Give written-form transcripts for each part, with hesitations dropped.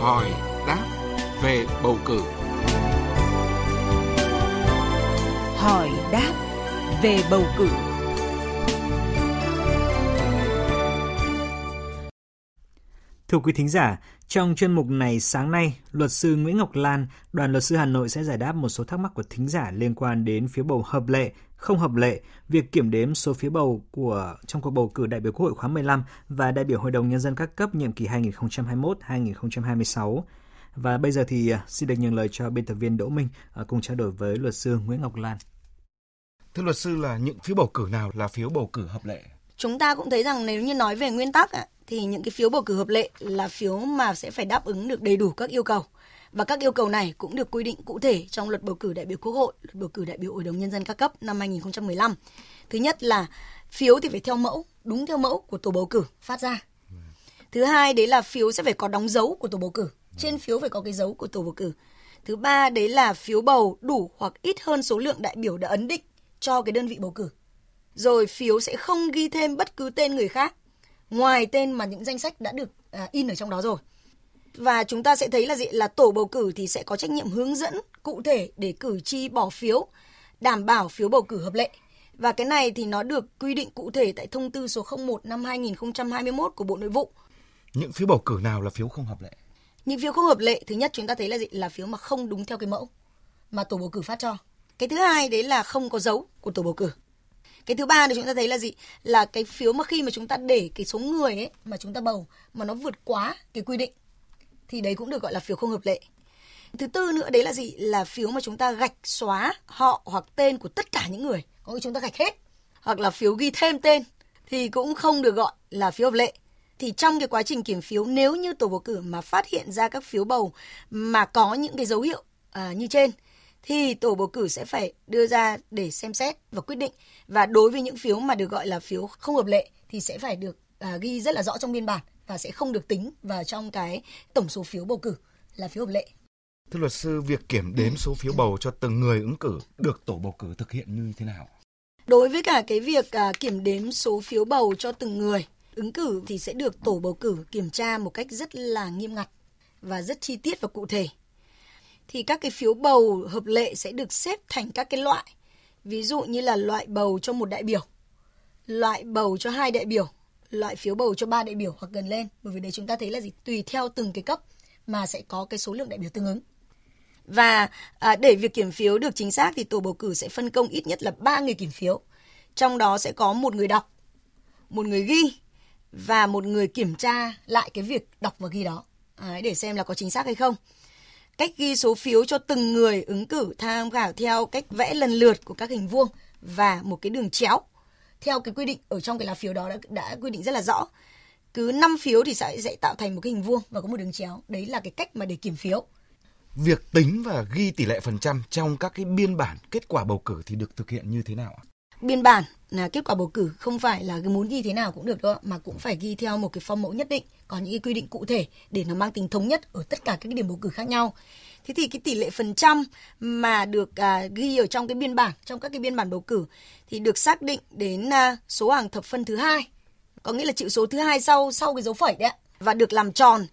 hỏi đáp về bầu cử. Hỏi đáp về bầu cử. Thưa quý thính giả, trong chuyên mục này sáng nay, luật sư Nguyễn Ngọc Lan, đoàn luật sư Hà Nội sẽ giải đáp một số thắc mắc của thính giả liên quan đến phiếu bầu hợp lệ, không hợp lệ, việc kiểm đếm số phiếu bầu trong cuộc bầu cử đại biểu Quốc hội khóa 15 và đại biểu Hội đồng nhân dân các cấp nhiệm kỳ 2021-2026. Và bây giờ thì xin được nhường lời cho biên tập viên Đỗ Minh cùng trao đổi với luật sư Nguyễn Ngọc Lan. Thưa luật sư, là những phiếu bầu cử nào là phiếu bầu cử hợp lệ? Chúng ta cũng thấy rằng nếu như nói về nguyên tắc thì những cái phiếu bầu cử hợp lệ là phiếu mà sẽ phải đáp ứng được đầy đủ các yêu cầu. Và các yêu cầu này cũng được quy định cụ thể trong Luật bầu cử đại biểu Quốc hội, Luật bầu cử đại biểu Hội đồng nhân dân các cấp năm 2015. Thứ nhất là phiếu thì phải theo mẫu, đúng theo mẫu của tổ bầu cử phát ra. Thứ hai đấy là phiếu sẽ phải có đóng dấu của tổ bầu cử. Trên phiếu phải có cái dấu của tổ bầu cử. Thứ ba đấy là phiếu bầu đủ hoặc ít hơn số lượng đại biểu đã ấn định cho cái đơn vị bầu cử. Rồi phiếu sẽ không ghi thêm bất cứ tên người khác ngoài tên mà những danh sách đã được in ở trong đó rồi. Và chúng ta sẽ thấy là gì? Là tổ bầu cử thì sẽ có trách nhiệm hướng dẫn cụ thể để cử tri bỏ phiếu, đảm bảo phiếu bầu cử hợp lệ. Và cái này thì nó được quy định cụ thể tại thông tư số 01 năm 2021 của Bộ Nội vụ. Những phiếu bầu cử nào là phiếu không hợp lệ? Những phiếu không hợp lệ, thứ nhất chúng ta thấy là gì? Là phiếu mà không đúng theo cái mẫu mà tổ bầu cử phát cho. Cái thứ hai đấy là không có dấu của tổ bầu cử. Cái thứ ba thì chúng ta thấy là gì? Là cái phiếu mà khi mà chúng ta để cái số người ấy mà chúng ta bầu mà nó vượt quá cái quy định thì đấy cũng được gọi là phiếu không hợp lệ. Thứ tư nữa đấy là gì? Là phiếu mà chúng ta gạch xóa họ hoặc tên của tất cả những người, có khi chúng ta gạch hết, hoặc là phiếu ghi thêm tên thì cũng không được gọi là phiếu hợp lệ. Thì trong cái quá trình kiểm phiếu, nếu như tổ bầu cử mà phát hiện ra các phiếu bầu mà có những cái dấu hiệu như trên thì tổ bầu cử sẽ phải đưa ra để xem xét và quyết định. Và đối với những phiếu mà được gọi là phiếu không hợp lệ thì sẽ phải được ghi rất là rõ trong biên bản và sẽ không được tính vào trong cái tổng số phiếu bầu cử là phiếu hợp lệ. Thưa luật sư, việc kiểm đếm số phiếu bầu cho từng người ứng cử được tổ bầu cử thực hiện như thế nào? Đối với cả cái việc kiểm đếm số phiếu bầu cho từng người ứng cử thì sẽ được tổ bầu cử kiểm tra một cách rất là nghiêm ngặt và rất chi tiết và cụ thể. Thì các cái phiếu bầu hợp lệ sẽ được xếp thành các cái loại. Ví dụ như là loại bầu cho một đại biểu, loại bầu cho hai đại biểu, loại phiếu bầu cho ba đại biểu hoặc gần lên. Bởi vì đấy chúng ta thấy là gì? Tùy theo từng cái cấp mà sẽ có cái số lượng đại biểu tương ứng. Và để việc kiểm phiếu được chính xác thì tổ bầu cử sẽ phân công ít nhất là 3 người kiểm phiếu. Trong đó sẽ có một người đọc, một người ghi và một người kiểm tra lại cái việc đọc và ghi đó để xem là có chính xác hay không. Cách ghi số phiếu cho từng người ứng cử tham khảo theo cách vẽ lần lượt của các hình vuông và một cái đường chéo theo cái quy định ở trong cái lá phiếu đó đã quy định rất là rõ. Cứ 5 phiếu thì sẽ tạo thành một cái hình vuông và có một đường chéo. Đấy là cái cách mà để kiểm phiếu. Việc tính và ghi tỷ lệ phần trăm trong các cái biên bản kết quả bầu cử thì được thực hiện như thế nào ạ? Biên bản là kết quả bầu cử không phải là muốn ghi thế nào cũng được đâu, mà cũng phải ghi theo một cái form mẫu nhất định, có những cái quy định cụ thể để nó mang tính thống nhất ở tất cả các điểm bầu cử khác nhau. Thế thì cái tỷ lệ phần trăm mà được ghi ở trong cái biên bản, trong các cái biên bản bầu cử thì được xác định đến số hàng thập phân thứ 2, có nghĩa là chữ số thứ 2 sau cái dấu phẩy đấy, và được làm tròn,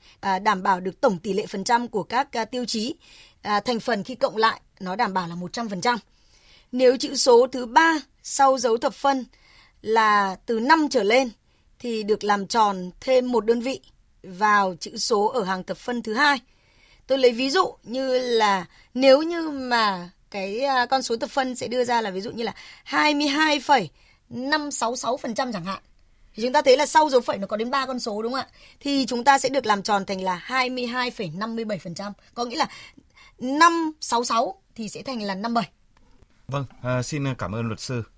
đảm bảo được tổng tỷ lệ phần trăm của các tiêu chí thành phần khi cộng lại nó đảm bảo là 100%. Nếu chữ số thứ 3 sau dấu thập phân là từ 5 trở lên thì được làm tròn thêm một đơn vị vào chữ số ở hàng thập phân thứ 2. Tôi lấy ví dụ như là nếu như mà cái con số thập phân sẽ đưa ra là ví dụ như là 22,566% chẳng hạn. Thì chúng ta thấy là sau dấu phẩy nó có đến 3 con số đúng không ạ? Thì chúng ta sẽ được làm tròn thành là 22,57%. Có nghĩa là 566 thì sẽ thành là 57. Vâng, xin cảm ơn luật sư.